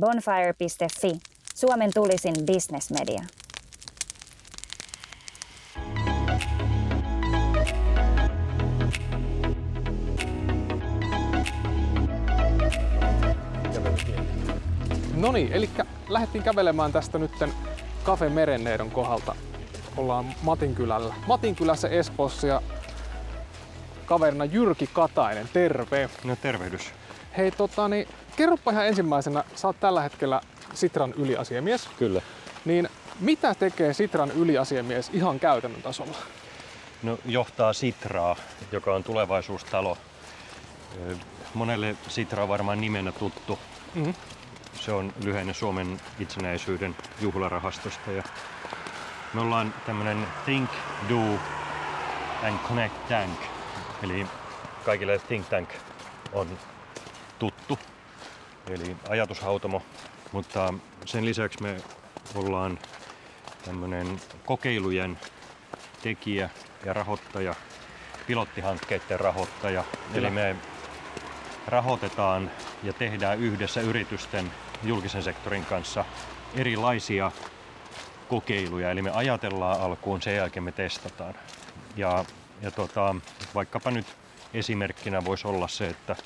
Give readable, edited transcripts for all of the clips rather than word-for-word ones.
bonfire.fi, Suomen tulisin Business Media. No niin, eli lähdettiin kävelemään tästä nytten Cafe Merenneidon kohdalta. Ollaan Matinkylällä. Matinkylässä Espoossa ja kaverina Jyrki Katainen, terve! No tervehdys. Hei, kerropa ihan ensimmäisenä, sä oot tällä hetkellä Sitran yliasiamies. Kyllä. Niin mitä tekee Sitran yliasiamies ihan käytännön tasolla? No johtaa Sitraa, joka on tulevaisuustalo. Monelle Sitra on varmaan nimenä tuttu. Mm-hmm. Se on lyhenne Suomen itsenäisyyden juhlarahastosta. Ja me ollaan tämmöinen Think, Do and Connect Tank. Eli kaikille Think Tank on tuttu, eli ajatushautomo. Mutta sen lisäksi me ollaan tämmöinen kokeilujen tekijä ja rahoittaja, pilottihankkeiden rahoittaja. Eli me rahoitetaan ja tehdään yhdessä yritysten julkisen sektorin kanssa erilaisia kokeiluja. Eli me ajatellaan alkuun, sen jälkeen me testataan. Ja vaikkapa nyt esimerkkinä voisi olla se, että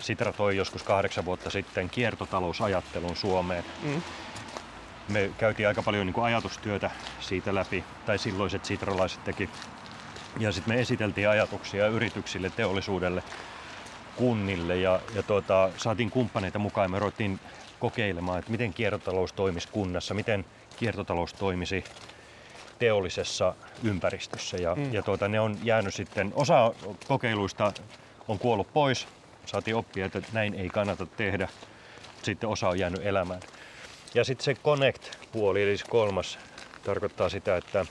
Sitra toi joskus 8 vuotta sitten kiertotalousajattelun Suomeen. Mm. Me käytiin aika paljon niin kuin ajatustyötä siitä läpi, tai silloiset sitralaiset teki. Ja sitten me esiteltiin ajatuksia yrityksille, teollisuudelle, kunnille ja saatiin kumppaneita mukaan. Me ruvettiin kokeilemaan, että miten kiertotalous toimisi kunnassa, miten kiertotalous toimisi teollisessa ympäristössä. Ja ne on jäänyt sitten, osa kokeiluista on kuollut pois. Saatiin oppia, että näin ei kannata tehdä. Sitten osa on jäänyt elämään. Ja sitten se connect-puoli, eli se kolmas, tarkoittaa sitä, että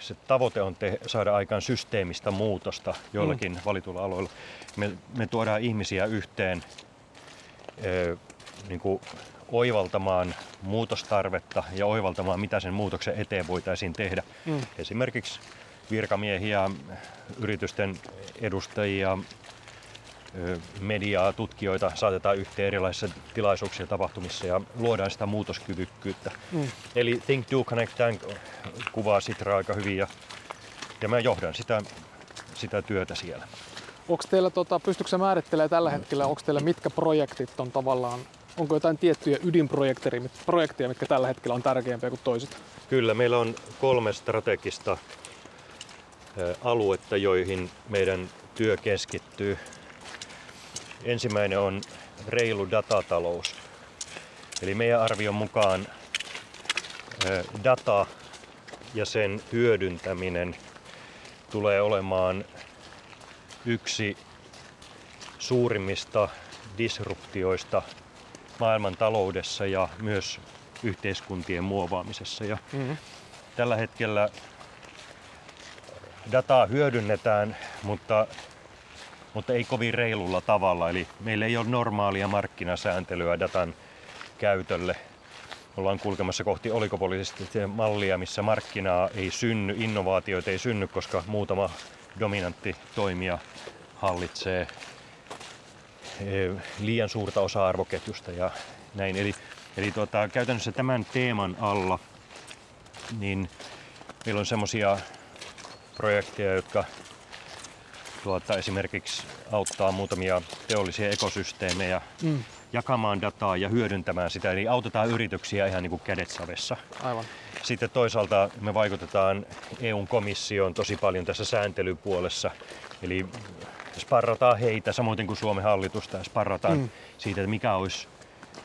se tavoite on saada aikaan systeemistä muutosta joillakin valituilla aloilla. Me tuodaan ihmisiä yhteen niin kuin oivaltamaan muutostarvetta ja oivaltamaan, mitä sen muutoksen eteen voitaisiin tehdä. Mm. Esimerkiksi virkamiehiä, yritysten edustajia, mediaa, tutkijoita saatetaan yhteen erilaisissa tilaisuuksissa ja tapahtumissa ja luodaan sitä muutoskyvykkyyttä. Mm. Eli Think, Do, Connect, Tank kuvaa Sitraa aika hyvin ja mä johdan sitä työtä siellä. Onko teillä, pystytkö sä määrittelemään tällä hetkellä, onko teillä mitkä projektit on tavallaan, onko jotain tiettyjä ydinprojekteja, mitkä tällä hetkellä on tärkeämpiä kuin toiset? Kyllä, meillä on 3 strategista aluetta, joihin meidän työ keskittyy. Ensimmäinen on reilu datatalous. Eli meidän arvion mukaan data ja sen hyödyntäminen tulee olemaan yksi suurimmista disruptioista maailman taloudessa ja myös yhteiskuntien muovaamisessa. Ja tällä hetkellä dataa hyödynnetään, mutta ei kovin reilulla tavalla. Eli meillä ei ole normaalia markkinasääntelyä datan käytölle. Ollaan kulkemassa kohti oligopolistista mallia, missä markkinaa ei synny, innovaatioita ei synny, koska muutama dominantti toimija hallitsee liian suurta osaa arvoketjusta ja näin. Eli käytännössä tämän teeman alla niin meillä on semmoisia projekteja, jotka esimerkiksi auttaa muutamia teollisia ekosysteemejä jakamaan dataa ja hyödyntämään sitä. Eli autetaan yrityksiä ihan niin kuin kädet savessa. Aivan. Sitten toisaalta me vaikutetaan EU-komissioon tosi paljon tässä sääntelypuolessa. Eli sparrataan heitä, samoin kuin Suomen hallitusta, ja sparrataan siitä, että mikä olisi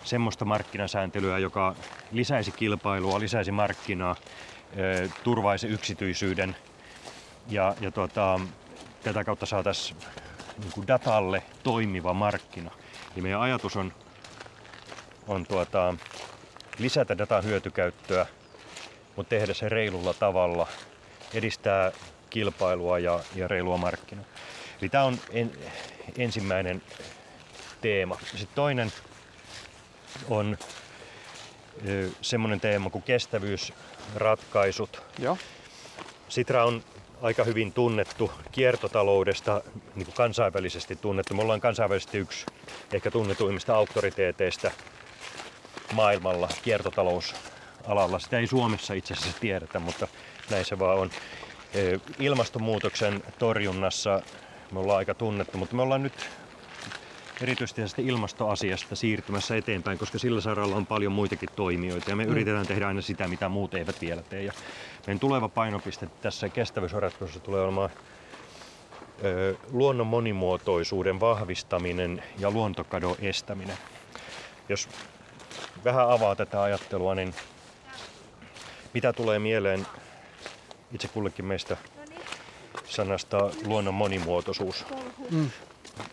semmoista markkinasääntelyä, joka lisäisi kilpailua, lisäisi markkinaa, turvaisi yksityisyyden ja tätä kautta saataisiin niin datalle toimiva markkina. Eli meidän ajatus on lisätä datan hyötykäyttöä, mutta tehdä se reilulla tavalla, edistää kilpailua ja reilua markkinaa. Eli tämä on ensimmäinen teema. Sitten toinen on semmoinen teema kuin kestävyysratkaisut. Joo. Sitra on aika hyvin tunnettu kiertotaloudesta, niin kuin kansainvälisesti tunnettu. Me ollaan kansainvälisesti yksi ehkä tunnetuimmista auktoriteeteista maailmalla kiertotalousalalla. Sitä ei Suomessa itse asiassa tiedetä, mutta näin se vaan on. Ilmastonmuutoksen torjunnassa me ollaan aika tunnettu, mutta me ollaan nyt erityisesti tästä ilmastoasiasta siirtymässä eteenpäin, koska sillä saralla on paljon muitakin toimijoita ja me yritetään tehdä aina sitä, mitä muut eivät vielä tee. Ja meidän tuleva painopiste tässä kestävyysratkaisussa tulee olemaan luonnon monimuotoisuuden vahvistaminen ja luontokadon estäminen. Jos vähän avaa tätä ajattelua, niin mitä tulee mieleen itse kullekin meistä sanasta luonnon monimuotoisuus?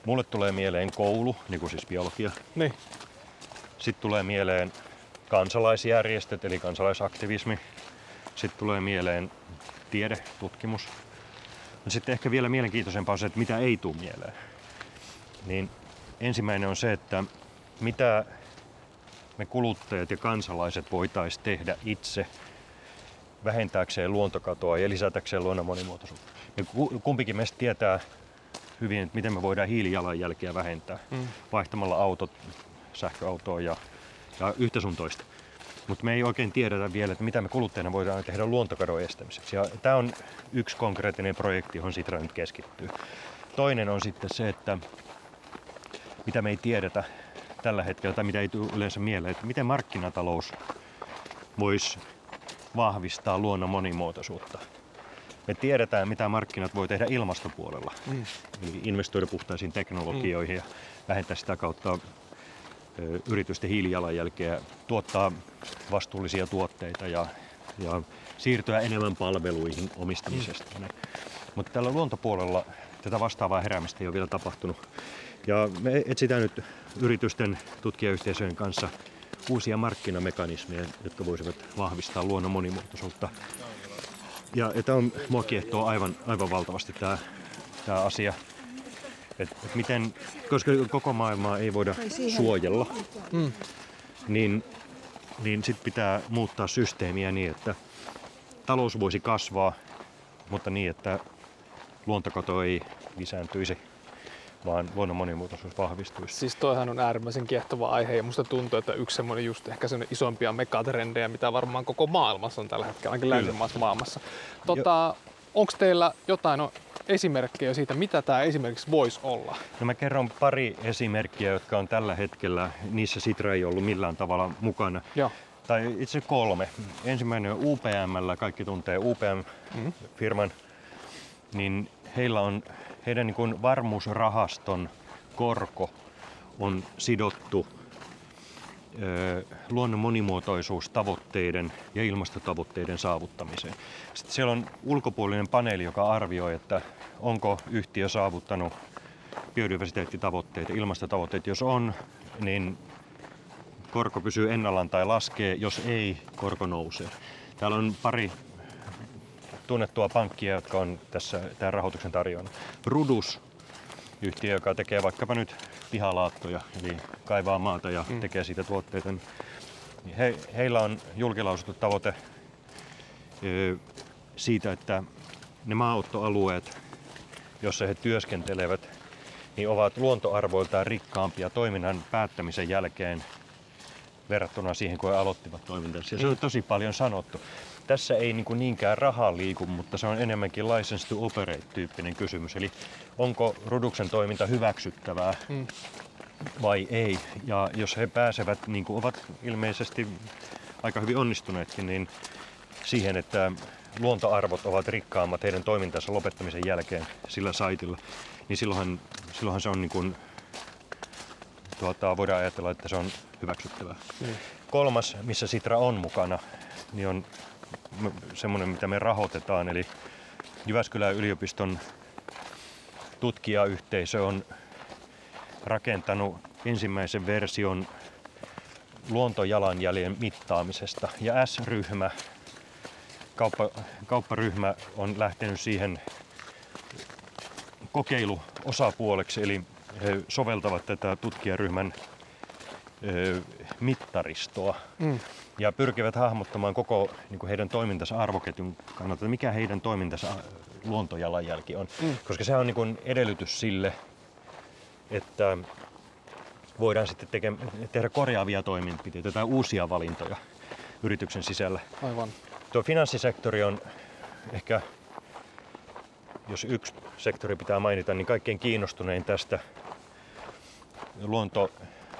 Mulle tulee mieleen koulu, niin kuin siis biologia. Niin. Sitten tulee mieleen kansalaisjärjestöt, eli kansalaisaktivismi. Sitten tulee mieleen tiede, tutkimus. Ja sitten ehkä vielä mielenkiintoisempaa on se, että mitä ei tule mieleen. Niin ensimmäinen on se, että mitä me kuluttajat ja kansalaiset voitaisiin tehdä itse vähentääkseen luontokatoa ja lisätäkseen luonnon monimuotoisuutta. Ja kumpikin meistä tietää hyvin, että miten me voidaan hiilijalanjälkeä vähentää vaihtamalla autot sähköautoon ja yhtä sun toista. Mutta me ei oikein tiedetä vielä, että mitä me kuluttajana voidaan tehdä luontokadon estämiseksi. Tämä on yksi konkreettinen projekti, johon Sitra nyt keskittyy. Toinen on sitten se, että mitä me ei tiedetä tällä hetkellä tai mitä ei tule yleensä mieleen, että miten markkinatalous voisi vahvistaa luonnon monimuotoisuutta. Me tiedetään, mitä markkinat voi tehdä ilmastopuolella, eli investoida puhtaisiin teknologioihin ja vähentää sitä kautta yritysten hiilijalanjälkeä, tuottaa vastuullisia tuotteita ja siirtyä enemmän palveluihin omistamisesta. Mutta tällä luontopuolella tätä vastaavaa heräämistä ei ole vielä tapahtunut. Ja me etsitään nyt yritysten tutkijayhteisöjen kanssa uusia markkinamekanismeja, jotka voisivat vahvistaa luonnon monimuotoisuutta. Ja tämä on, mua kiehtoo aivan valtavasti tämä asia, et miten, koska koko maailmaa ei voida suojella, niin sitten pitää muuttaa systeemiä niin, että talous voisi kasvaa, mutta niin, että luontokato ei lisääntyisi, vaan luonnon monimuotoisuus vahvistuisi. Siis toihan on äärimmäisen kiehtova aihe ja musta tuntuu, että yksi semmoinen just ehkä semmoinen isompia megatrendejä, mitä varmaan koko maailmassa on tällä hetkellä, ainakin länsimaassa maailmassa. Onko teillä jotain esimerkkejä siitä, mitä tämä esimerkiksi voisi olla? No mä kerron pari esimerkkiä, jotka on tällä hetkellä, niissä Sitra ei ollut millään tavalla mukana. Joo. Tai itse asiassa kolme. Ensimmäinen on UPM:llä, kaikki tuntee UPM-firman, niin heillä on heidän niin kuin varmuusrahaston korko on sidottu luonnon monimuotoisuustavoitteiden ja ilmastotavoitteiden saavuttamiseen. Sitten siellä on ulkopuolinen paneeli, joka arvioi, että onko yhtiö saavuttanut biodiversiteettitavoitteita, ilmastotavoitteet. Jos on, niin korko pysyy ennallaan tai laskee. Jos ei, korko nousee. Täällä on pari tunnettua pankkia, jotka on tämän rahoituksen tarjoana. Rudus, yhtiö, joka tekee vaikkapa nyt pihalaattoja, eli kaivaa maata ja tekee siitä tuotteita. Niin heillä on julkilausuttu tavoite siitä, että ne maaottoalueet, joissa he työskentelevät, niin ovat luontoarvoiltaan rikkaampia toiminnan päättämisen jälkeen verrattuna siihen, kun he aloittivat toimintansa. Se on tosi paljon sanottu. Tässä ei niinkään rahaa liiku, mutta se on enemmänkin license to operate-tyyppinen kysymys. Eli onko Ruduksen toiminta hyväksyttävää vai ei? Ja jos he pääsevät, niin kuin ovat ilmeisesti aika hyvin onnistuneetkin, niin siihen, että luontoarvot ovat rikkaammat heidän toimintansa lopettamisen jälkeen sillä saitilla, niin silloinhan se on voidaan ajatella, että se on hyväksyttävää. Kolmas, missä Sitra on mukana, niin on semmoinen, mitä me rahoitetaan, eli Jyväskylän yliopiston tutkijayhteisö on rakentanut ensimmäisen version luontojalanjäljen mittaamisesta. Ja S-ryhmä, kaupparyhmä, on lähtenyt siihen kokeiluosapuoleksi, eli he soveltavat tätä tutkijaryhmän mittaristoa ja pyrkivät hahmottamaan koko heidän toimintansa arvoketjun kannalta, mikä heidän toimintansa luontojalanjälki on. Koska se on edellytys sille, että voidaan sitten tehdä korjaavia toimenpiteitä tai uusia valintoja yrityksen sisällä. Aivan. Tuo finanssisektori on ehkä, jos yksi sektori pitää mainita, niin kaikkein kiinnostunein tästä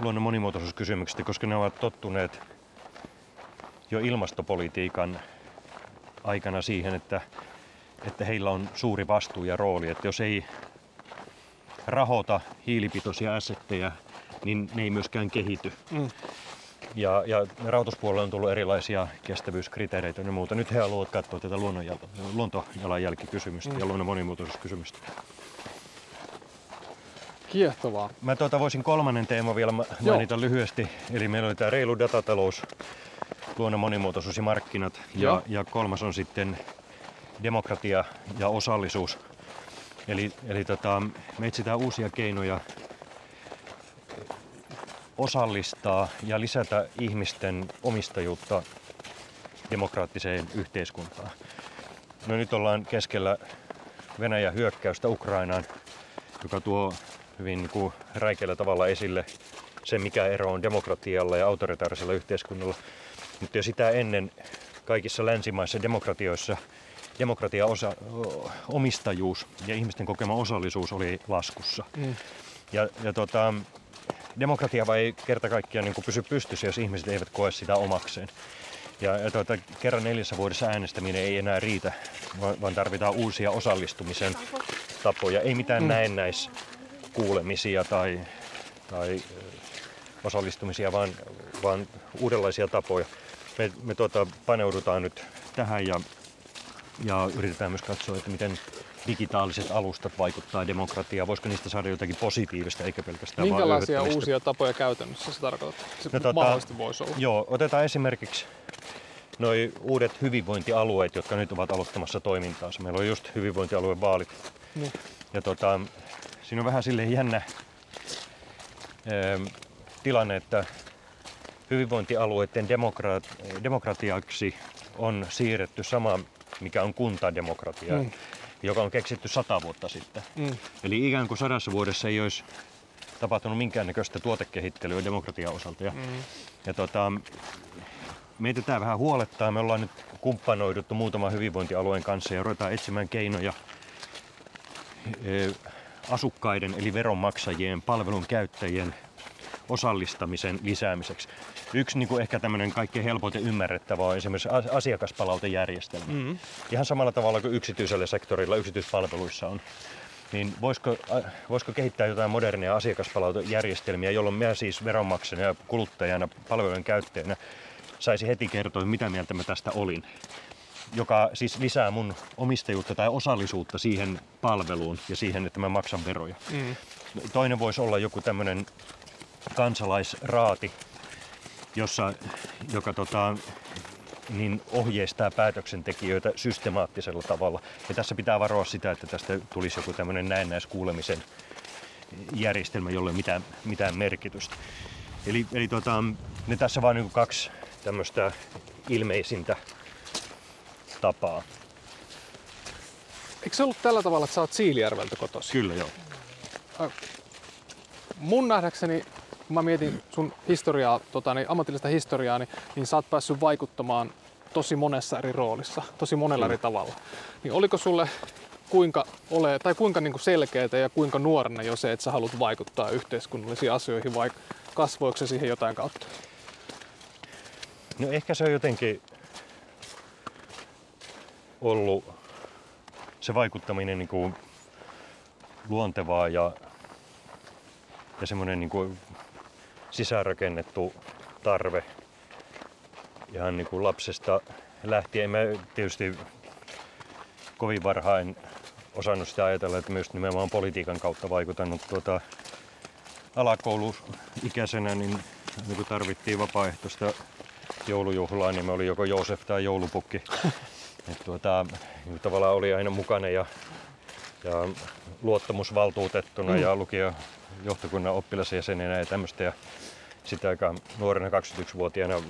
luonnon monimuotoisuuskysymyksestä, koska ne ovat tottuneet jo ilmastopolitiikan aikana siihen, että heillä on suuri vastuu ja rooli. Että jos ei rahoita hiilipitoisia assetteja, niin ne ei myöskään kehity. Mm. Ja rahoituspuolella on tullut erilaisia kestävyyskriteereitä ja muuta. Nyt he haluavat katsoa tätä luontojalanjälkikysymystä ja luonnon monimuotoisuuskysymystä. Kiehtovaa. Mä voisin kolmannen teema vielä mainita lyhyesti. Eli meillä oli tämä reilu datatalous, luonnon monimuotoisuus ja markkinat. Ja kolmas on sitten demokratia ja osallisuus. Eli me etsitään uusia keinoja osallistaa ja lisätä ihmisten omistajuutta demokraattiseen yhteiskuntaan. No nyt ollaan keskellä Venäjän hyökkäystä Ukrainaan, joka tuo hyvin räikeällä tavalla esille sen, mikä ero on demokratialla ja autoritaarisella yhteiskunnalla. Mutta jo sitä ennen kaikissa länsimaissa demokratioissa omistajuus ja ihmisten kokema osallisuus oli laskussa. Mm. Ja demokratia vaan ei kerta kaikkiaan pysy pystyssä, jos ihmiset eivät koe sitä omakseen. Ja kerran 4 vuodessa äänestäminen ei enää riitä, vaan tarvitaan uusia osallistumisen tapoja. Ei mitään näennäiskuulemisia tai osallistumisia, vaan uudenlaisia tapoja. Me paneudutaan nyt tähän ja yritetään myös katsoa, että miten digitaaliset alustat vaikuttaa demokratiaan. Voisiko niistä saada jotakin positiivista, eikä pelkästään vaan yhdyttämistä. Minkälaisia uusia tapoja käytännössä se tarkoittaa? Se mahdollisesti voisi olla. Joo, otetaan esimerkiksi noi uudet hyvinvointialueet, jotka nyt ovat aloittamassa toimintaansa. Meillä on just hyvinvointialuevaalit. No. Ja siinä on vähän silleen jännä tilanne, että hyvinvointialueiden demokratiaksi on siirretty sama, mikä on kuntademokratia, joka on keksitty 100 vuotta sitten. Mm. Eli ikään kuin 100 vuodessa ei olisi tapahtunut minkäännäköistä tuotekehittelyä demokratian osalta. Ja meitä tämä vähän huolettaa. Me ollaan nyt kumppanoiduttu muutaman hyvinvointialueen kanssa ja ruvetaan etsimään keinoja asukkaiden eli veronmaksajien, palvelun käyttäjien osallistamisen lisäämiseksi. Yksi ehkä tämmöinen kaikkein helpoiten ymmärrettävä on esimerkiksi asiakaspalautejärjestelmä. Mm-hmm. Ihan samalla tavalla kuin yksityisellä sektorilla, yksityispalveluissa on. Niin voisiko kehittää jotain modernia asiakaspalautejärjestelmiä, jolloin minä siis veronmaksajana ja kuluttajana, palvelujen käyttäjänä saisi heti kertoa, mitä mieltä mä tästä olin. Joka siis lisää mun omistajuutta tai osallisuutta siihen palveluun ja siihen, että mä maksan veroja. Mm-hmm. Toinen voisi olla joku tämmöinen kansalaisraati, joka ohjeistaa päätöksentekijöitä systemaattisella tavalla. Ja tässä pitää varoa sitä, että tästä tulisi joku tämmöinen näennäiskuulemisen järjestelmä, jolle ei mitään merkitystä. Eli ne tässä vaan kaksi tämmöistä ilmeisintä tapaa. Eikö se ollut tällä tavalla, että sä oot Siilijärveltä kotoisin? Kyllä, joo. Mun nähdäkseni, kun mä mietin sun historiaa, ammatillista historiaa, niin sä oot päässyt vaikuttamaan tosi monessa eri roolissa, tosi monella eri tavalla. Niin oliko sulle kuinka selkeätä ja kuinka nuorena jo se, että sä haluat vaikuttaa yhteiskunnallisiin asioihin, vai kasvoiko se siihen jotain kautta? No ehkä se on jotenkin ollut se vaikuttaminen luontevaa ja semmoinen sisäänrakennettu tarve ihan lapsesta lähtien. Mä tietysti kovin varhain osannut sitä ajatella, että myös nimenomaan politiikan kautta vaikutan. Alakouluikäisenä niin kun tarvittiin vapaaehtoista joulujuhlaa, niin mä olin joko Joosef tai joulupukki. Tavallaan oli aina mukana ja luottamusvaltuutettuna ja lukion johtokunnan oppilasjäsenenä ja tämmöistä. Ja sitä aikaa nuorena 21-vuotiaana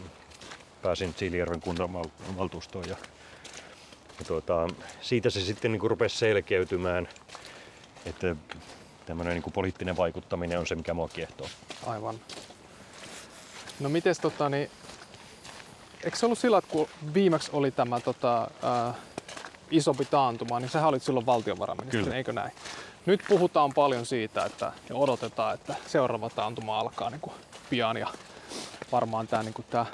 pääsin Siilijärven kunnanvaltuustoon. Siitä se sitten rupesi selkeytymään, että tämmöinen niin kuin poliittinen vaikuttaminen on se, mikä mua kiehtoo. Aivan. No mites niin, eikö se ollut sillä, että kun viimeksi oli tämä isompi taantuma, niin sähän olit silloin valtiovarainministeri, eikö näin? Nyt puhutaan paljon siitä, että odotetaan, että seuraava taantuma alkaa niin kuin pian ja varmaan tämä, niin kuin tämä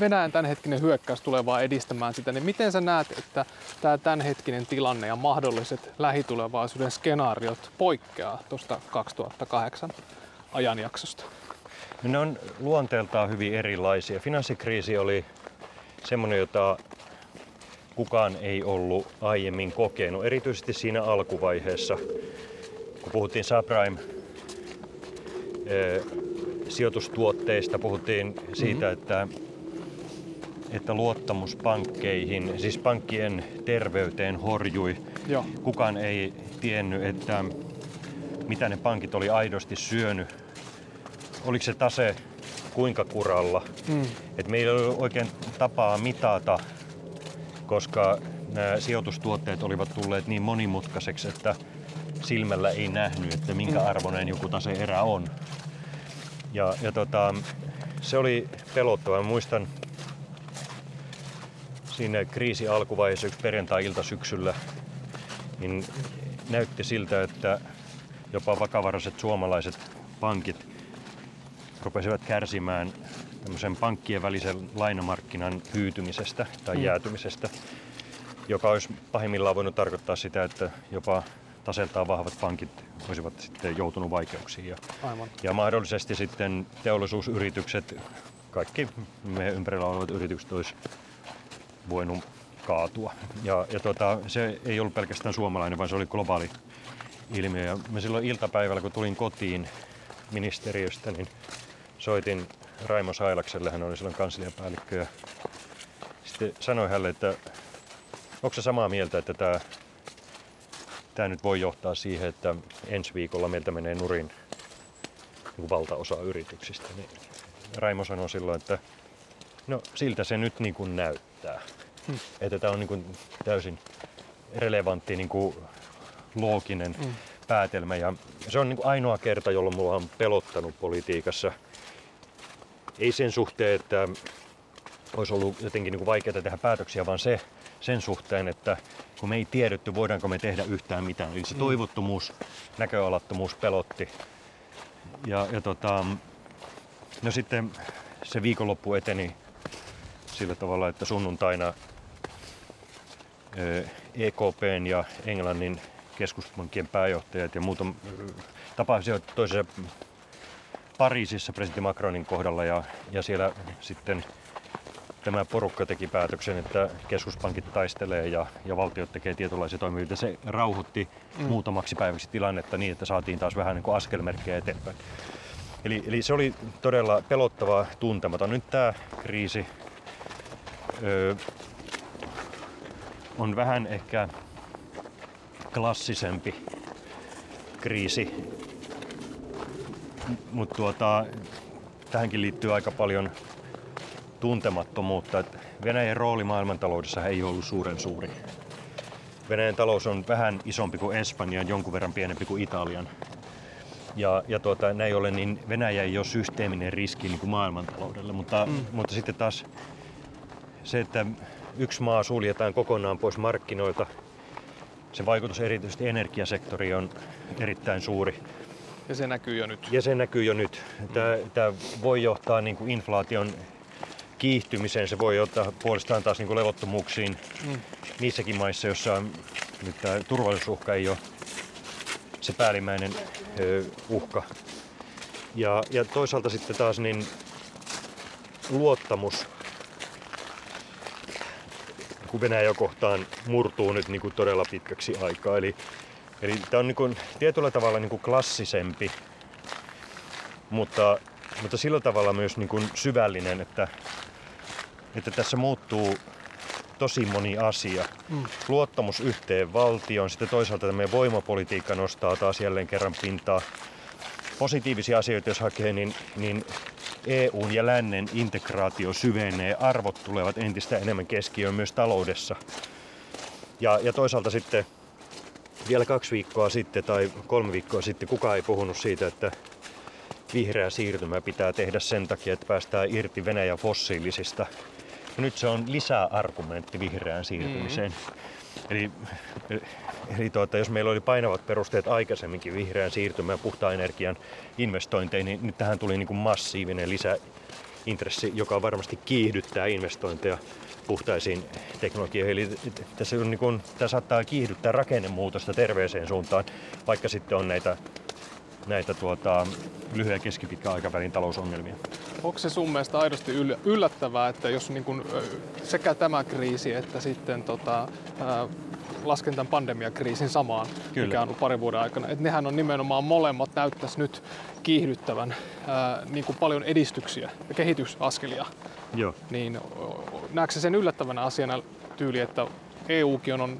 Venäjän tämänhetkinen hyökkäys tulee vaan edistämään sitä. Niin miten sä näet, että tämä tämänhetkinen tilanne ja mahdolliset lähitulevaisuuden skenaariot poikkeaa tuosta 2008 ajanjaksosta? No ne on luonteeltaan hyvin erilaisia. Finanssikriisi oli semmoinen, jota kukaan ei ollut aiemmin kokenut, erityisesti siinä alkuvaiheessa, kun puhuttiin subprime-sijoitustuotteista, puhuttiin siitä, että luottamus pankkeihin, siis pankkien terveyteen horjui. Joo. Kukaan ei tiennyt, että mitä ne pankit oli aidosti syönyt. Oliko se tase kuinka kuralla? Et meillä ei ollut oikein tapaa mitata, koska nämä sijoitustuotteet olivat tulleet niin monimutkaiseksi, että silmällä ei nähnyt, että minkä arvoinen joku taseerä on. Ja se oli pelottavaa. Muistan siinä kriisin alkuvaiheessa perjantai-ilta syksyllä, niin näytti siltä, että jopa vakavaraiset suomalaiset pankit rupesivat kärsimään tämmöisen pankkien välisen lainamarkkinan hyytymisestä tai jäätymisestä, joka olisi pahimmillaan voinut tarkoittaa sitä, että jopa taseltaan vahvat pankit olisivat sitten joutunut vaikeuksiin. Ja mahdollisesti sitten teollisuusyritykset, kaikki meidän ympärillä olevat yritykset olisi voinut kaatua. Ja se ei ollut pelkästään suomalainen, vaan se oli globaali ilmiö. Ja mä silloin iltapäivällä, kun tulin kotiin ministeriöstä, niin soitin Raimo Sailakselle, hän oli silloin kansliapäällikkö, ja sitten sanoin hänelle, että onko se samaa mieltä, että tämä nyt voi johtaa siihen, että ensi viikolla meiltä menee nurin niin valtaosa yrityksistä. Niin Raimo sanoi silloin, että no siltä se nyt niin kuin näyttää, että tämä on niin kuin täysin relevantti niin kuin looginen päätelmä. Ja se on niin kuin ainoa kerta, jolloin mulla on pelottanut politiikassa. Ei sen suhteen, että olisi ollut jotenkin niin kuin vaikeaa tehdä päätöksiä, vaan sen suhteen, että kun me ei tiedetty, voidaanko me tehdä yhtään mitään. Eli se toivottomuus, näköalattomuus pelotti. No sitten se viikonloppu eteni sillä tavalla, että sunnuntaina EKP:n ja Englannin keskuspankkien pääjohtajat ja muuta tapasivat toisessa Pariisissa presidentti Macronin kohdalla ja siellä sitten tämä porukka teki päätöksen, että keskuspankit taistelee ja valtiot tekee tietynlaisia toimijoita. Se rauhoitti muutamaksi päiväksi tilannetta niin, että saatiin taas vähän niin kuin askelmerkkejä eteenpäin. Eli se oli todella pelottavaa tuntematon. Nyt tämä kriisi on vähän ehkä klassisempi kriisi, mutta tähänkin liittyy aika paljon tuntemattomuutta. Et Venäjän rooli maailmantaloudessa ei ollut suuren suuri. Venäjän talous on vähän isompi kuin Espanjan, jonkun verran pienempi kuin Italian. Ja näin ollen niin Venäjä ei ole systeeminen riski niin kuin maailmantaloudelle, mutta sitten taas se, että yksi maa suljetaan kokonaan pois markkinoilta, se vaikutus erityisesti energiasektoriin on erittäin suuri. Ja se näkyy jo nyt. Tämä voi johtaa niin kuin inflaation kiihtymiseen, se voi johtaa puolestaan taas niin kuin levottomuuksiin niissäkin maissa, joissa nyt tämä turvallisuusuhka ei ole se päällimmäinen uhka. Ja toisaalta sitten taas niin luottamus, kun Venäjä kohtaan murtuu nyt niin kuin todella pitkäksi aikaa. Eli tämä on niin kuin tietyllä tavalla niin kuin klassisempi, mutta sillä tavalla myös niin kuin syvällinen, että tässä muuttuu tosi moni asia. Luottamus yhteen valtioon, sitten toisaalta meidän voimapolitiikka nostaa taas jälleen kerran pintaa. Positiivisia asioita jos hakee, niin EUn ja lännen integraatio syvenee, arvot tulevat entistä enemmän keskiöön myös taloudessa. Ja toisaalta sitten Vielä 2 viikkoa sitten tai 3 viikkoa sitten kukaan ei puhunut siitä, että vihreä siirtymä pitää tehdä sen takia, että päästään irti Venäjän fossiilisista. Ja nyt se on lisäargumentti vihreään siirtymiseen. Eli jos meillä oli painavat perusteet aikaisemminkin vihreän siirtymään puhtaan energian investointeihin, niin nyt tähän tuli niin kuin massiivinen lisäintressi, joka varmasti kiihdyttää investointeja puhtaisiin teknologioihin. Eli tässä on niin kuin, tämä saattaa kiihdyttää rakennemuutosta terveeseen suuntaan, vaikka sitten on näitä lyhyen ja keskipitkän aikavälin talousongelmia. Onko se sun mielestä aidosti yllättävää, että jos niin kun sekä tämä kriisi että sitten lasken tämän pandemiakriisin samaan, kyllä, mikä on ollut parin vuoden aikana, että nehän on nimenomaan molemmat näyttäisi nyt kiihdyttävän niin kuin paljon edistyksiä ja kehitysaskelia. Joo. Niin näetkö sen yllättävänä asiana tyyli, että EUkin on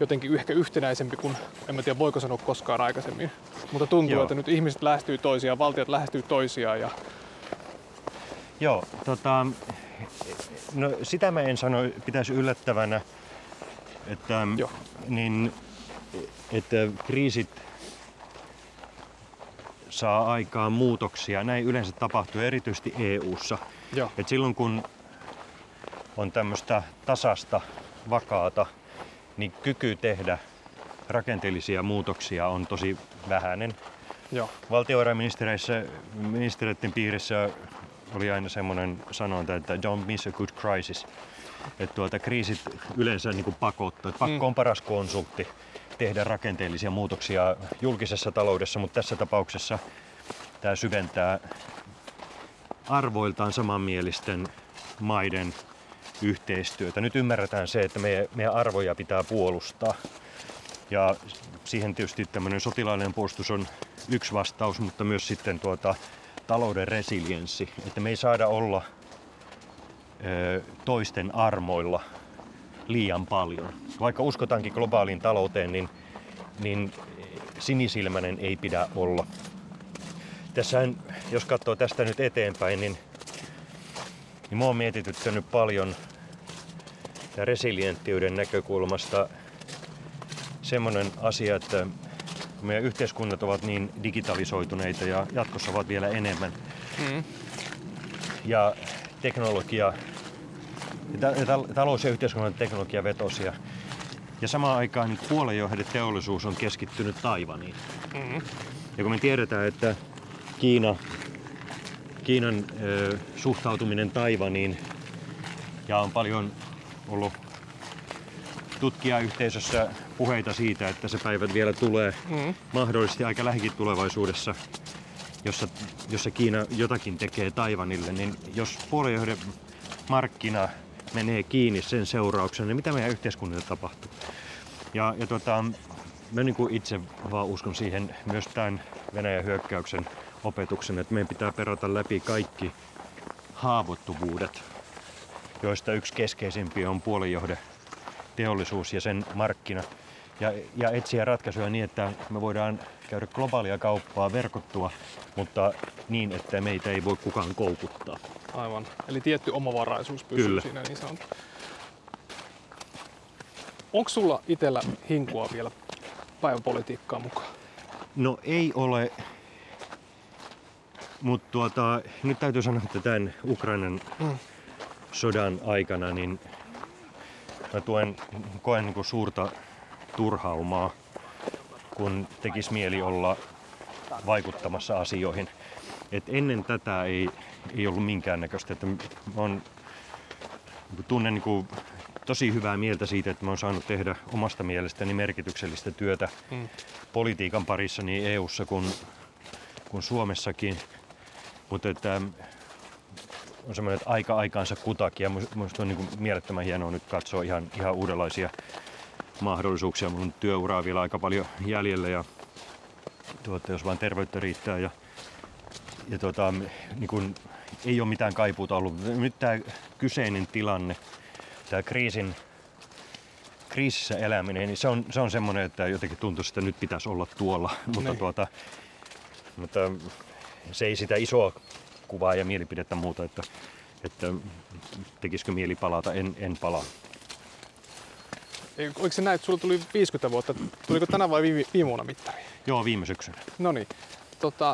jotenkin ehkä yhtenäisempi kuin, en mä tiedä voiko sanoa koskaan aikaisemmin, mutta tuntuu, joo, että nyt ihmiset lähestyy toisiaan, valtiot lähestyy toisiaan. Ja... Joo, no sitä mä en sano, pitäisi yllättävänä, että, niin, että kriisit saa aikaan muutoksia. Näin yleensä tapahtuu erityisesti EU:ssa. Et silloin kun on tämmöistä tasasta, vakaata, niin kyky tehdä rakenteellisia muutoksia on tosi vähäinen. Valtiovarainministeriöiden piirissä oli aina semmoinen sanonta, että don't miss a good crisis. Että kriisit yleensä niin kuin pakottaa. Pakko on paras konsultti tehdä rakenteellisia muutoksia julkisessa taloudessa, mutta tässä tapauksessa tämä syventää arvoiltaan samanmielisten maiden yhteistyötä. Nyt ymmärretään se, että meidän arvoja pitää puolustaa. Ja siihen tietysti tämmöinen sotilaallinen puolustus on yksi vastaus, mutta myös sitten talouden resilienssi. Että me ei saada olla toisten armoilla liian paljon. Vaikka uskotaankin globaaliin talouteen, niin sinisilmäinen ei pidä olla. Tässähän, jos katsoo tästä nyt eteenpäin, niin minua on mietityttänyt paljon resilienttiyden näkökulmasta semmoinen asia, että meidän yhteiskunnat ovat niin digitalisoituneita ja jatkossa ovat vielä enemmän. Ja teknologia, talous- ja yhteiskunnan teknologiavetosia. Ja samaan aikaan niin kuolejohdeteollisuus on keskittynyt Taiwaniin. Ja kun me tiedetään, että Kiinan suhtautuminen Taiwaniin, ja on paljon ollut tutkijayhteisössä puheita siitä, että se päivä vielä tulee mahdollisesti aika lähikin tulevaisuudessa, jossa Kiina jotakin tekee Taiwanille, niin jos puolijohden markkina menee kiinni sen seurauksena, niin mitä meidän yhteiskunnille tapahtuu? Ja mä niin kuin itse vaan uskon siihen myös tämän Venäjän hyökkäyksen opetuksen, että meidän pitää perata läpi kaikki haavoittuvuudet, joista yksi keskeisimpiä on puolijohdeteollisuus ja sen markkina. Ja etsiä ratkaisuja niin, että me voidaan käydä globaalia kauppaa, verkottua, mutta niin, että meitä ei voi kukaan koukuttaa. Aivan. Eli tietty omavaraisuus pysyy, kyllä, siinä niin sanotaan. Onko sulla itsellä hinkua vielä päivänpolitiikkaa mukaan? No ei ole, mutta nyt täytyy sanoa, että tämän Ukrainan sodan aikana niin mä koen niin kuin suurta turhaumaa, kun tekisi mieli olla vaikuttamassa asioihin. Et ennen tätä ei ollut minkäännäköistä. Että tunnen niin kuin tosi hyvää mieltä siitä, että mä oon saanut tehdä omasta mielestäni merkityksellistä työtä politiikan parissa niin EU:ssa kuin Suomessakin. Mutta on semmoinen, että aika aikaansa kutakin. Ja minusta on niin kuin mielettömän hienoa nyt katsoa ihan uudenlaisia mahdollisuuksia. Mulla on työuraa vielä aika paljon jäljellä ja jos vaan terveyttä riittää ja niin kun ei ole mitään kaipuuta ollut. Nyt tämä kyseinen tilanne, tämä kriisissä eläminen, niin se on semmoinen, että jotenkin tuntuu, että nyt pitäisi olla tuolla, mutta se ei sitä isoa kuvaa ja mielipidettä muuta, että tekisikö mieli palata, en palaa. Oliko se näin, että sulla tuli 50 vuotta? Tuliko tänä vai viime vuonna mittari? Joo, viime syksynä. No niin.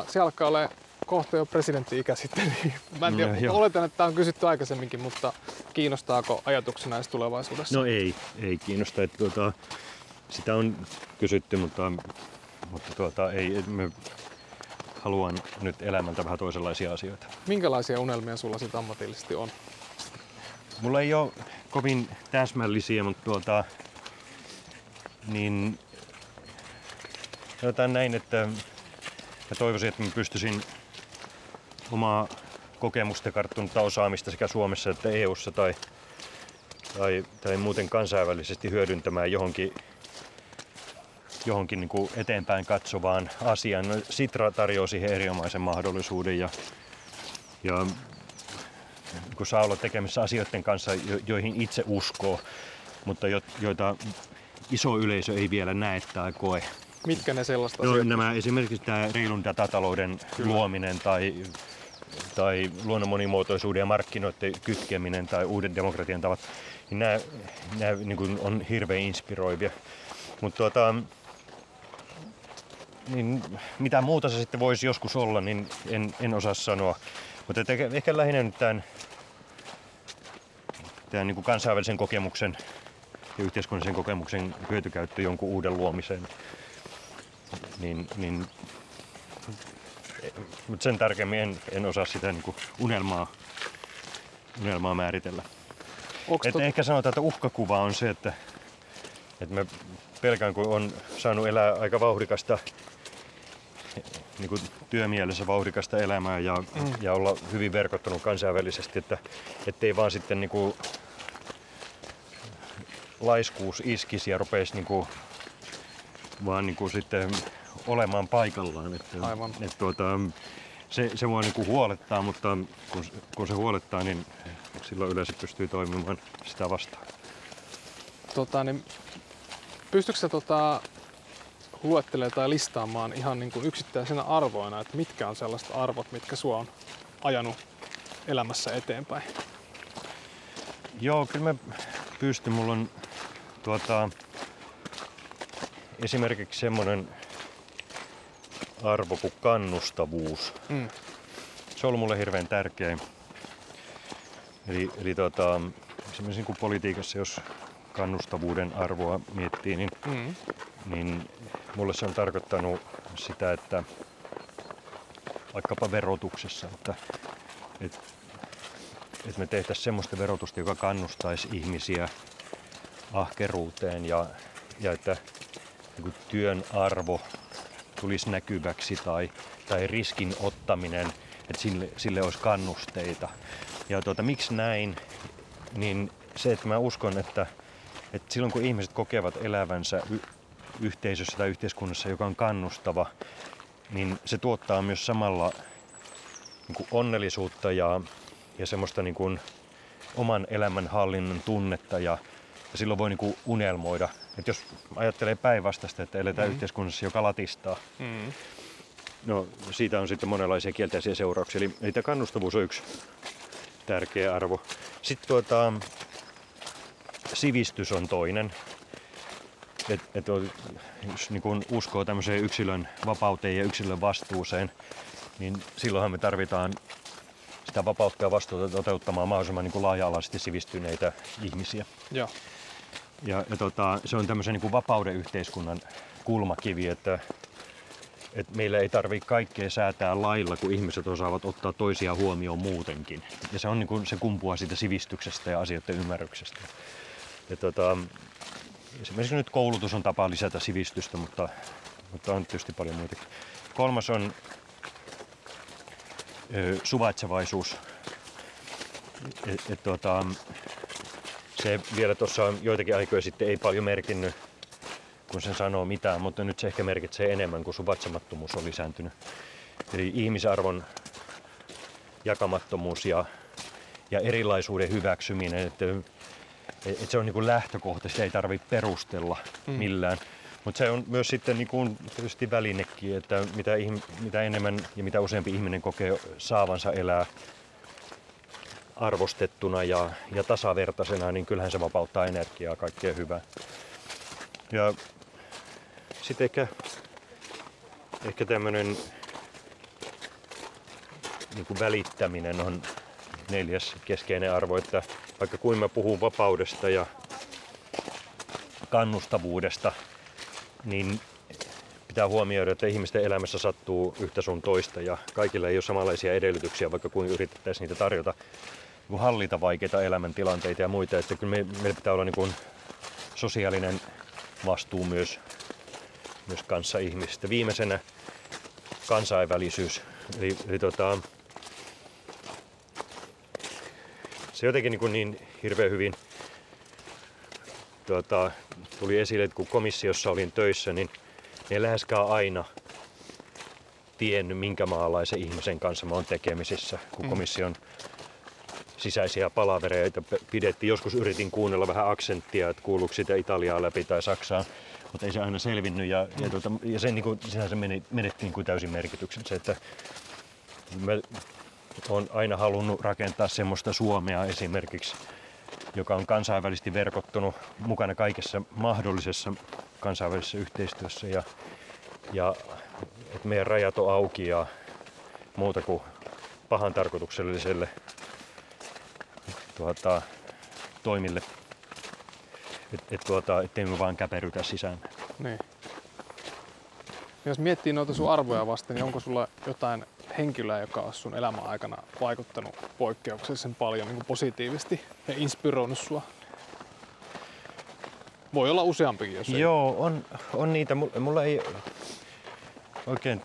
Se alkaa olla kohta jo presidentti-ikä sitten. Mä en tiedä, oletan, että tämä on kysytty aikaisemminkin, mutta kiinnostaako ajatuksena edes tulevaisuudessa? No ei kiinnosta. Että, sitä on kysytty, mutta ei. Haluan nyt elämältä vähän toisenlaisia asioita. Minkälaisia unelmia sulla sitten ammatillisesti on? Mulla ei ole kovin täsmällisiä, mutta niin sanotaan näin, että mä toivoisin, että mä pystyisin omaa kokemusta karttunutta osaamista sekä Suomessa että EU:ssa tai muuten kansainvälisesti hyödyntämään johonkin niin kuin eteenpäin katsovaan asiaan. Sitra tarjoaa siihen erinomaisen mahdollisuuden ja kun saa olla tekemisissä asioiden kanssa, joihin itse uskoo, mutta joita iso yleisö ei vielä näe tai koe. Mitkä ne sellaista asioita? Nämä esimerkiksi tämä reilun datatalouden luominen tai luonnon monimuotoisuuden ja markkinoiden kytkeminen tai uuden demokratian tavat, niin nämä niin kuin on hirveän inspiroivia. Mutta niin mitä muuta se sitten voisi joskus olla, niin en osaa sanoa. Mutta ehkä lähinnä nyt tämän niin kuin kansainvälisen kokemuksen ja yhteiskunnallisen kokemuksen hyötykäyttö jonkun uuden luomiseen. Niin, mutta sen tarkemmin en osaa sitä niin kuin unelmaa määritellä. Ehkä sanotaan, että uhkakuva on se, että me pelkään, kun on saanut elää aika vauhdikasta, niin kuin työmielessä vauhdikasta elämää ja olla hyvin verkottunut kansainvälisesti, ettei vaan sitten niin kuin laiskuus iskisi ja rupeisi niin kuin, vaan niin kuin sitten olemaan paikallaan. Että se voi niin kuin huolettaa, mutta kun se huolettaa, niin silloin yleensä pystyy toimimaan sitä vastaan. Pystytkö sä luettelemaan tai listaamaan ihan niin kuin yksittäisenä arvoina, että mitkä on sellaiset arvot, mitkä sua on ajanut elämässä eteenpäin? Joo, kyllä mä pystyn. Mulla on esimerkiksi semmoinen arvo kuin kannustavuus. Mm. Se on ollut mulle hirveän tärkeä. Eli esimerkiksi niin kuin politiikassa, jos kannustavuuden arvoa miettii, niin mulle se on tarkoittanut sitä, että vaikkapa verotuksessa, että me tehtäisiin semmoista verotusta, joka kannustaisi ihmisiä ahkeruuteen ja että niin työn arvo tulisi näkyväksi tai riskin ottaminen, että sille olisi kannusteita. Ja miksi näin, niin se, että mä uskon, että silloin kun ihmiset kokevat elävänsä yhteisössä tai yhteiskunnassa, joka on kannustava, niin se tuottaa myös samalla niin kuin onnellisuutta ja semmoista niin kuin oman elämänhallinnan tunnetta ja silloin voi niin kuin unelmoida. Et jos ajattelee päinvastaista, että eletään yhteiskunnassa, joka latistaa, no siitä on sitten monenlaisia kielteisiä seurauksia. Eli tämä kannustavuus on yksi tärkeä arvo. Sitten sivistys on toinen. Jos niin kun uskoo tämmöiseen yksilön vapauteen ja yksilön vastuuseen, niin silloinhan me tarvitaan sitä vapautta ja vastuuta toteuttamaan mahdollisimman niin kun laaja-alaisesti sivistyneitä ihmisiä. Joo. Se on tämmöisen niin kun vapauden yhteiskunnan kulmakivi, että meillä ei tarvitse kaikkea säätää lailla, kun ihmiset osaavat ottaa toisia huomioon muutenkin. Ja se on niin kun, se kumpuaa siitä sivistyksestä ja asioiden ymmärryksestä. Esimerkiksi nyt koulutus on tapa lisätä sivistystä, mutta on tietysti paljon muitakin. Kolmas on suvaitsevaisuus. Se vielä tuossa joitakin aikoja sitten ei paljon merkinnyt, kun sen sanoo mitään, mutta nyt se ehkä merkitsee enemmän, kun suvaitsemattomuus on lisääntynyt. Eli ihmisarvon jakamattomuus ja erilaisuuden hyväksyminen. Se on niin kuin lähtökohta, sitä ei tarvitse perustella millään. Mutta se on myös sitten niin kuin tietysti välinekin, että mitä enemmän ja mitä useampi ihminen kokee saavansa elää arvostettuna ja tasavertaisena, niin kyllähän se vapauttaa energiaa, kaikkea hyvää. Ja sitten ehkä tämmöinen niin kuin välittäminen on neljäs keskeinen arvo, että vaikka kuin mä puhun vapaudesta ja kannustavuudesta, niin pitää huomioida, että ihmisten elämässä sattuu yhtä sun toista ja kaikilla ei ole samanlaisia edellytyksiä, vaikka kuin yritettäisiin niitä tarjota, niin hallita vaikeita elämäntilanteita ja muita. Että kyllä meillä pitää olla niin kuin sosiaalinen vastuu myös kanssa ihmisistä. Viimeisenä kansainvälisyys. Eli se jotenkin niin hirveän hyvin tuli esille, että kun komissiossa olin töissä, niin en läheskään aina tiennyt, minkä maalaisen ihmisen kanssa mä oon tekemisissä, kun komission sisäisiä palavereita pidettiin. Joskus yritin kuunnella vähän aksenttia, että kuuluuko sitä Italiaa läpi tai Saksaa, mutta ei se aina selvinnyt. Ja sen niin kuin, sinänsä menetti niin kuin täysin merkityksensä. Että mä oon aina halunnut rakentaa semmoista Suomea esimerkiksi, joka on kansainvälisesti verkottunut, mukana kaikessa mahdollisessa kansainvälisessä yhteistyössä ja että meidän rajat on auki ja muuta kuin pahan tarkoitukselliselle toimille, ettei me vaan käperytä sisään. Niin. Jos miettii noita sun arvoja vasten, niin onko sulla jotain henkilöä, joka on sun elämän aikana vaikuttanut poikkeuksellisen paljon niin kuin positiivisesti ja inspiroinut sua? Voi olla useampikin, jos ei. Joo, on niitä. Mulla ei oikein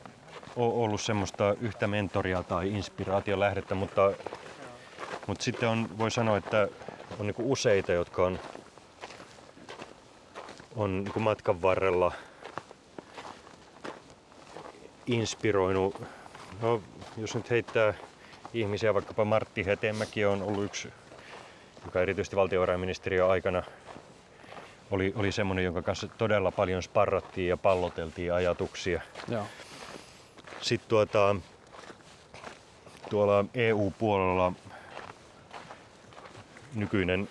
ole ollut semmoista yhtä mentoria tai inspiraatiolähdettä, mutta sitten voi sanoa, että on niinku useita, jotka on niinku matkan varrella inspiroinut. No, jos nyt heittää ihmisiä, vaikkapa Martti Hetemäki on ollut yksi, joka erityisesti valtiovarainministeriön aikana oli semmoinen, jonka kanssa todella paljon sparrattiin ja palloteltiin ajatuksia. Joo. Sitten tuolla EU-puolella nykyinen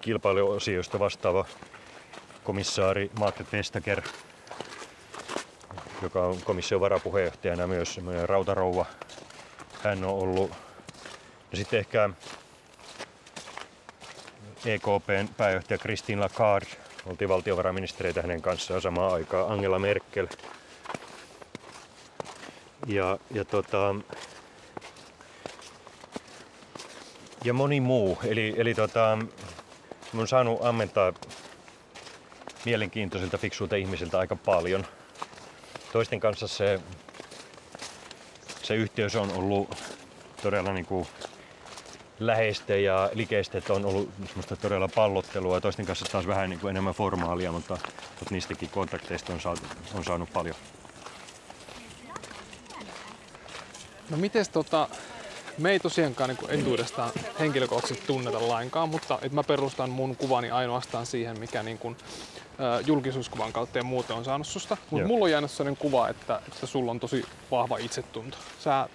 kilpailuosioista vastaava komissaari Martin Vestager, joka on komission varapuheenjohtajana myös semmoinen rautarouva. Hän on ollut. Ja sitten ehkä EKP:n pääjohtaja Christine Lagarde, oltiin valtiovarainministereitä hänen kanssaan samaan aikaan, Angela Merkel. Ja moni muu, eli mä oon saanut ammentaa mielenkiintoisilta, fiksuilta ihmisiltä aika paljon. Toisten kanssa se yhteys on ollut todella niinku läheistä ja likeistä, että on ollut semmoista todella pallottelua ja toisten kanssa taas vähän niin kuin enemmän formaalia, mutta niistäkin kontakteista on saanut paljon. No mites me ei tosiaankaan niin kuin entuudestaan henkilökohtaisesti tunneta lainkaan, mutta mä perustan mun kuvani ainoastaan siihen, mikä niin kuin julkisuuskuvan kautta ja muuten on saanut susta. Mutta mulla on jäänyt sellainen kuva, että sulla on tosi vahva itsetunto. Sä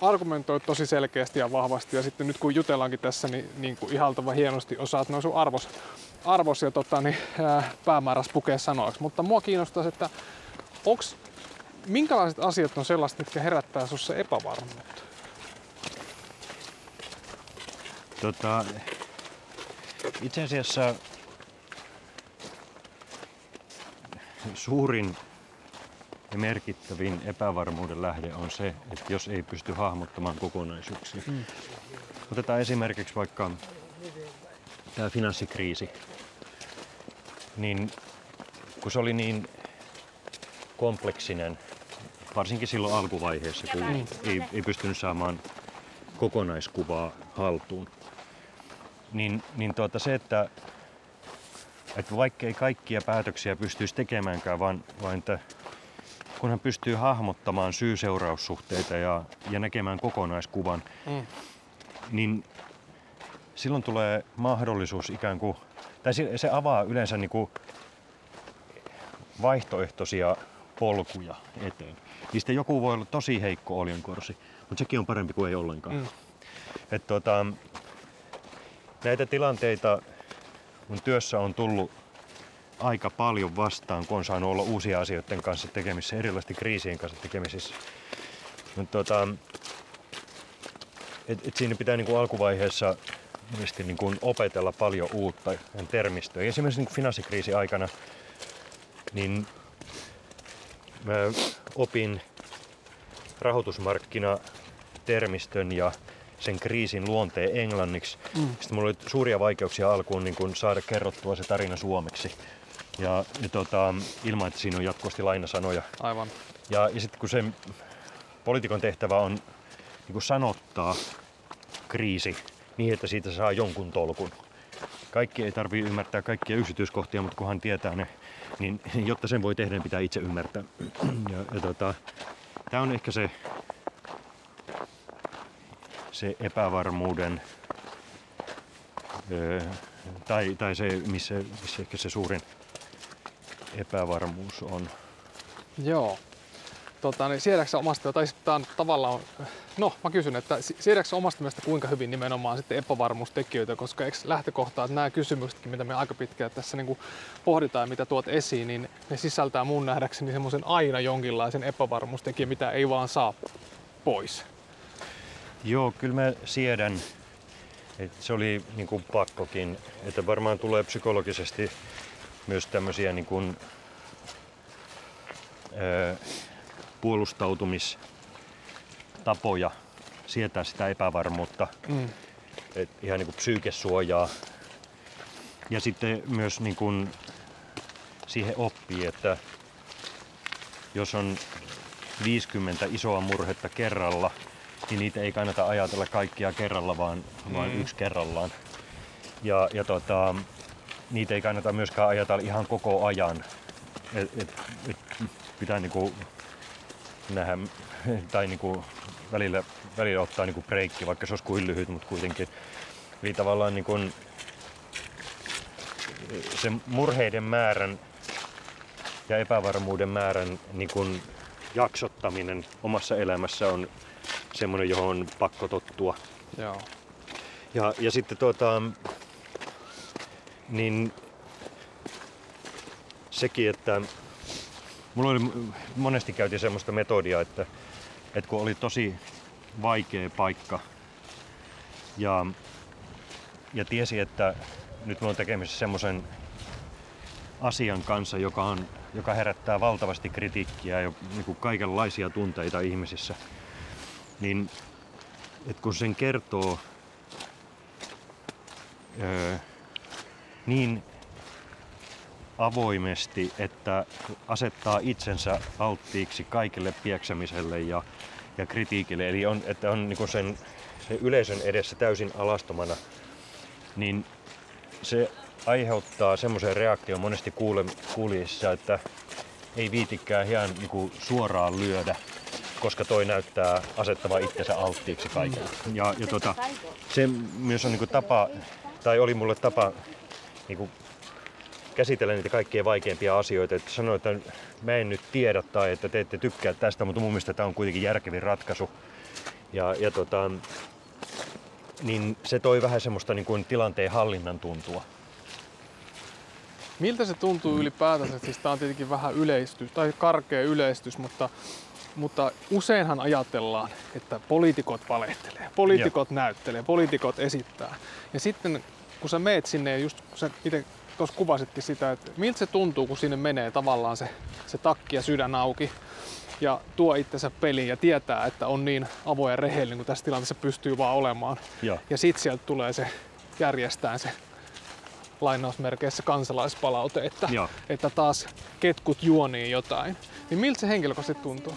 argumentoit tosi selkeästi ja vahvasti, ja sitten nyt kun jutellaankin tässä, niin kuin ihaltava hienosti osaat noin sun arvos ja päämääräs pukea sanoiksi. Mutta mua kiinnostaisi, että minkälaiset asiat on sellaiset, mitkä herättää sussa epävarmuutta? Itse asiassa suurin ja merkittävin epävarmuuden lähde on se, että jos ei pysty hahmottamaan kokonaisuuksia. Otetaan esimerkiksi vaikka tämä finanssikriisi. Niin, kun se oli niin kompleksinen, varsinkin silloin alkuvaiheessa, kun ei pystynyt saamaan kokonaiskuvaa haltuun, niin se, että vaikka ei kaikkia päätöksiä pystyisi tekemäänkään, vaan että kunhan pystyy hahmottamaan syy-seuraussuhteita ja näkemään kokonaiskuvan, niin silloin tulee mahdollisuus ikään kuin, tai se avaa yleensä niin kuin vaihtoehtoisia polkuja eteen. Niistä joku voi olla tosi heikko oljenkorsi, mutta sekin on parempi kuin ei ollenkaan. Näitä tilanteita Mun työssä on tullut aika paljon vastaan, kun on saanut olla uusia asioiden kanssa tekemisissä, erilaisten kriisien kanssa tekemisissä. Et siinä pitää niin kuin alkuvaiheessa niin kuin opetella paljon uutta termistöä. Ja esimerkiksi niin kuin finanssikriisin aikana niin mä opin rahoitusmarkkinatermistön ja sen kriisin luonteen englanniksi. Sitten mulla oli suuria vaikeuksia alkuun niin kuin saada kerrottua se tarina suomeksi. Ja ilman, että siinä on jatkuvasti lainasanoja. Aivan. Ja sitten kun sen poliitikon tehtävä on niin kuin sanottaa kriisi niin, että siitä saa jonkun tolkun. Kaikki ei tarvitse ymmärtää kaikkia yksityiskohtia, mutta kunhan tietää ne, niin jotta sen voi tehdä, niin pitää itse ymmärtää. Tämä on ehkä se epävarmuuden, tai se, missä ehkä se suurin epävarmuus on. Joo. Niin siedäksä omasta, tai sitten tavallaan, no mä kysyn, että siedäksä omasta mielestä kuinka hyvin nimenomaan sitten epävarmuustekijöitä, koska eikö lähtökohtaa, että nämä kysymyksetkin, mitä me aika pitkään tässä niin kuin pohditaan ja mitä tuot esiin, niin ne sisältää mun nähdäkseni semmoisen aina jonkinlaisen epävarmuustekijän, mitä ei vaan saa pois. Joo, kyllä mä siedän, että se oli niin kuin pakkokin, että varmaan tulee psykologisesti myös tämmöisiä niin kuin, puolustautumistapoja sietää sitä epävarmuutta, ihan niin kuin psyykesuojaa. Ja sitten myös niin kuin siihen oppii, että jos on 50 isoa murhetta kerralla, niin niitä ei kannata ajatella kaikkia kerralla, vaan yksi kerrallaan. Ja niitä ei kannata myöskään ajatella ihan koko ajan. Pitää niin kuin nähdään, tai niinku välillä ottaa niinku breikki, vaikka se olisi kuin lyhyt, mutta kuitenkin. Eli tavallaan niinku sen murheiden määrän ja epävarmuuden määrän niinku jaksottaminen omassa elämässä on semmoinen, johon on pakko tottua. Joo. Ja sitten niin sekin, että mulla oli monesti käytiin semmoista metodia, että kun oli tosi vaikea paikka ja tiesi, että nyt mä oon tekemisissä semmoisen asian kanssa, joka herättää valtavasti kritiikkiä ja niin kuin kaikenlaisia tunteita ihmisissä, niin että kun sen kertoo niin avoimesti, että asettaa itsensä alttiiksi kaikille pieksämiselle ja kritiikille, eli on, että on niin kuin sen yleisön edessä täysin alastomana, niin se aiheuttaa semmoisen reaktion monesti kuulijissa, että ei viitikään ihan niin kuin suoraan lyödä, koska toi näyttää asettavan itsensä alttiiksi kaikille. Ja se myös on niin kuin tapa, tai oli mulle tapa niin kuin käsitellä niitä kaikkein vaikeimpia asioita, että sanoo, että mä en nyt tiedä tai että te ette tykkää tästä, mutta mun mielestä tämä on kuitenkin järkevin ratkaisu. Ja niin se toi vähän semmoista niin kuin tilanteen hallinnan tuntua. Miltä se tuntuu ylipäätänsä? Siis tämä on tietenkin vähän yleistys tai karkea yleistys, mutta useinhan ajatellaan, että poliitikot valehtelee, poliitikot näyttelee, poliitikot esittää. Ja sitten kun sä meet sinne ja just kun sä itse tuossa kuvasitkin sitä, että miltä se tuntuu, kun sinne menee tavallaan se takki ja sydän auki ja tuo itsensä peliin ja tietää, että on niin avoin ja rehellinen, kun tässä tilanteessa pystyy vaan olemaan. Ja sit sieltä tulee se järjestään se lainausmerkeissä kansalaispalaute, että taas ketkut juonii jotain. Niin miltä se henkilökohtaisesti tuntuu?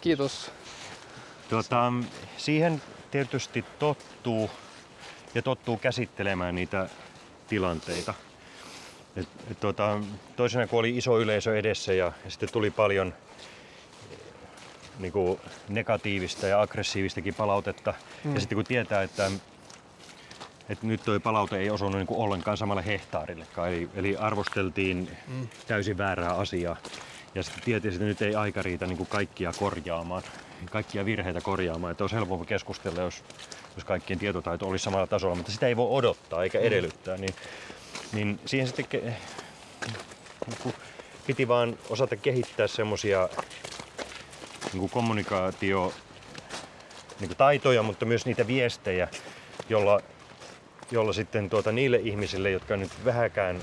Kiitos. Siihen tietysti tottuu käsittelemään niitä tilanteita. Toisena kun oli iso yleisö edessä ja sitten tuli paljon niin kuin negatiivista ja aggressiivistakin palautetta. Ja sitten kun tietää, että nyt toi palaute ei osunut niin kuin ollenkaan samalle hehtaarillekaan, eli arvosteltiin täysin väärää asiaa. Ja sitten tietää, että nyt ei aika riitä niin kuin kaikkia virheitä korjaamaan. Että olisi helpompi keskustella, jos kaikkien tietotaito olisi samalla tasolla, mutta sitä ei voi odottaa eikä edellyttää. Niin niin siihen sitten piti vaan osata kehittää semmoisia niin kommunikaatiotaitoja, mutta myös niitä viestejä, jolla sitten niille ihmisille, jotka nyt vähäkään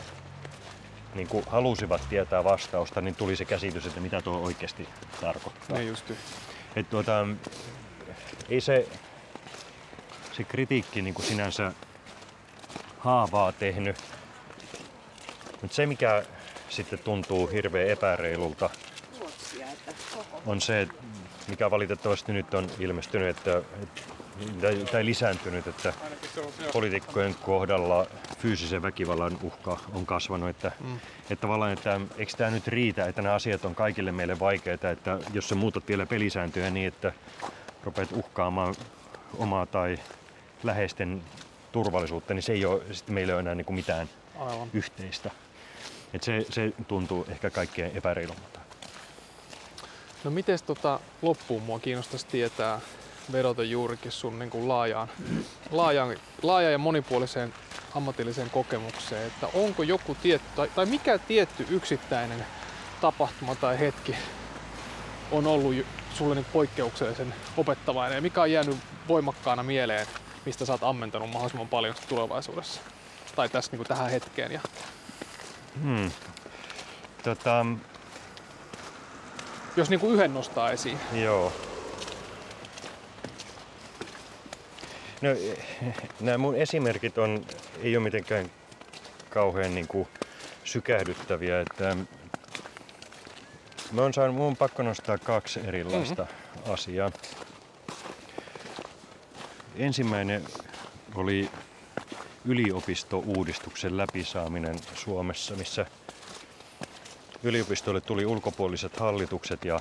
niin kuin halusivat tietää vastausta, niin tuli se käsitys, että mitä tuo oikeasti tarkoittaa. Ei just. Et ei se kritiikki niin kuin sinänsä haavaa tehnyt, mutta se mikä sitten tuntuu hirveän epäreilulta on se, mikä valitettavasti nyt on ilmestynyt tai lisääntynyt, että poliitikkojen kohdalla fyysisen väkivallan uhka on kasvanut. Että tavallaan, että eikö tämä nyt riitä, että nämä asiat on kaikille meille vaikeita, että jos sä muutat vielä pelisääntöjä niin, että rupeat uhkaamaan omaa tai läheisten turvallisuutta, niin se ei ole, meillä ei ole enää niin kuin mitään yhteistä. Että se tuntuu ehkä kaikkein epäreilummalta. No miten loppuun mua kiinnostaisi tietää, vedota juurikin sun niin kuin laajaan ja monipuoliseen ammatilliseen kokemukseen, että onko joku tietty tai mikä tietty yksittäinen tapahtuma tai hetki on ollut sulle niin poikkeuksellisen opettavainen ja mikä on jäänyt voimakkaana mieleen, mistä sä oot ammentanut mahdollisimman paljon tulevaisuudessa tai tässä niin kuin tähän hetkeen. Ja... Jos niin kuin yhden nostaa esiin. Joo. No, nämä mun esimerkit ei ole mitenkään kauhean niin kuin sykähdyttäviä. Että mun on pakko nostaa kaksi erilaista asiaa. Ensimmäinen oli yliopistouudistuksen läpisaaminen Suomessa, missä yliopistoille tuli ulkopuoliset hallitukset ja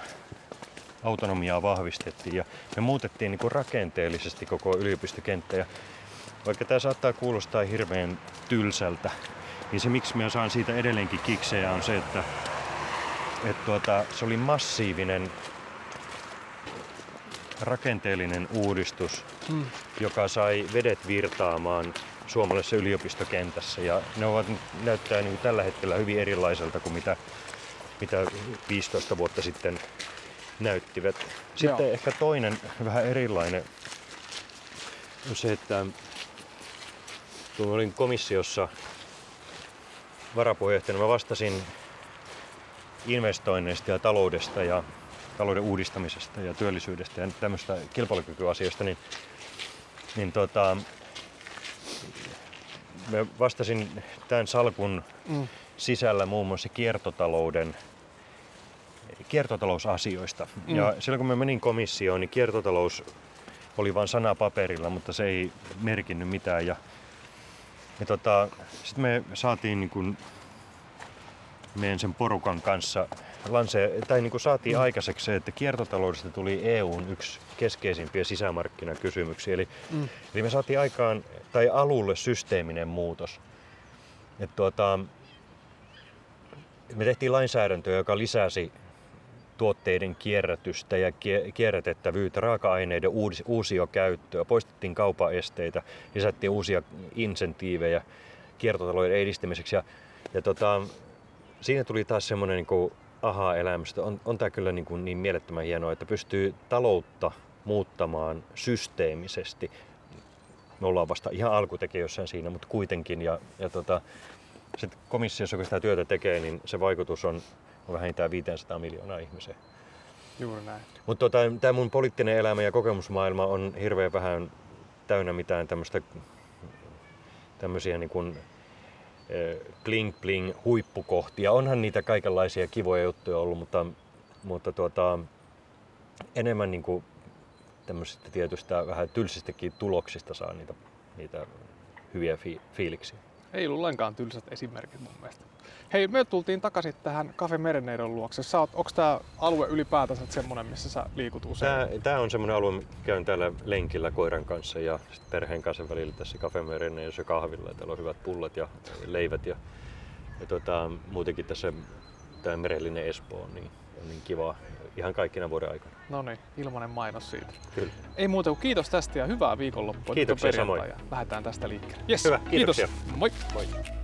autonomiaa vahvistettiin ja me muutettiin niin kuin rakenteellisesti koko yliopistokenttä. Ja vaikka tämä saattaa kuulostaa hirveän tylsältä, niin se miksi minä saan siitä edelleenkin kiksejä on se, että se oli massiivinen rakenteellinen uudistus, joka sai vedet virtaamaan suomalaisessa yliopistokentässä. Ja ne näyttää niin kuin tällä hetkellä hyvin erilaiselta kuin mitä 15 vuotta sitten näyttivät. Sitten ehkä toinen vähän erilainen on se, että kun olin komissiossa varapuheenjohtajana, mä vastasin investoinneista ja taloudesta ja talouden uudistamisesta ja työllisyydestä ja tämmöistä kilpailukykyasioista, mä vastasin tämän salkun sisällä muun muassa kiertotalousasioista. Ja silloin kun mä menin komissioon, niin kiertotalous oli vain sana paperilla, mutta se ei merkinnyt mitään. Sitten me saatiin niin kun, meidän sen porukan kanssa saatiin aikaiseksi se, että kiertotaloudesta tuli EU:n yksi keskeisimpiä sisämarkkinakysymyksiä. Eli me saatiin aikaan tai alulle systeeminen muutos. Me tehtiin lainsäädäntöä, joka lisäsi tuotteiden kierrätystä ja kierrätettävyyttä, raaka-aineiden uusiokäyttöä, poistettiin kaupan esteitä, lisättiin uusia insentiivejä kiertotalouden edistämiseksi. Siinä tuli taas semmoinen niin aha-elämistä. On tämä kyllä niin mielettömän hienoa, että pystyy taloutta muuttamaan systeemisesti. Me ollaan vasta ihan alkutekijöissään siinä, mutta kuitenkin. Sitten komissiossa, kun sitä työtä tekee, niin se vaikutus on vähintään 500 miljoonaa ihmiseen. Juuri näin. Mutta tämä mun poliittinen elämä ja kokemusmaailma on hirveän vähän täynnä mitään tämmöisiä niin kuin bling-bling huippukohtia. Onhan niitä kaikenlaisia kivoja juttuja ollut, mutta enemmän niin kuin tämmöisistä tietystä vähän tylsistäkin tuloksista saa niitä hyviä fiiliksiä. Ei ollut lainkaan tylsät esimerkit mun mielestä. Hei, me tultiin takaisin tähän Cafe Merenneidon luokse. Onko tämä alue ylipäätänsä semmoinen, missä sä liikut usein? Tämä on semmoinen alue, mikä käyn täällä lenkillä koiran kanssa ja perheen kanssa välillä tässä Cafe Merenneidossa kahvilla. Täällä on hyvät pullat ja leivät ja muutenkin tässä tämä merellinen Espoo on niin kivaa ihan kaikkina vuoden aikana. No niin, ilmainen mainos siitä. Kyllä. Ei muuta kuin kiitos tästä ja hyvää viikonloppua. Kiitoksia samoin. Lähdetään tästä liikkeelle. Yes, hyvä, kiitos. Moi. Moi.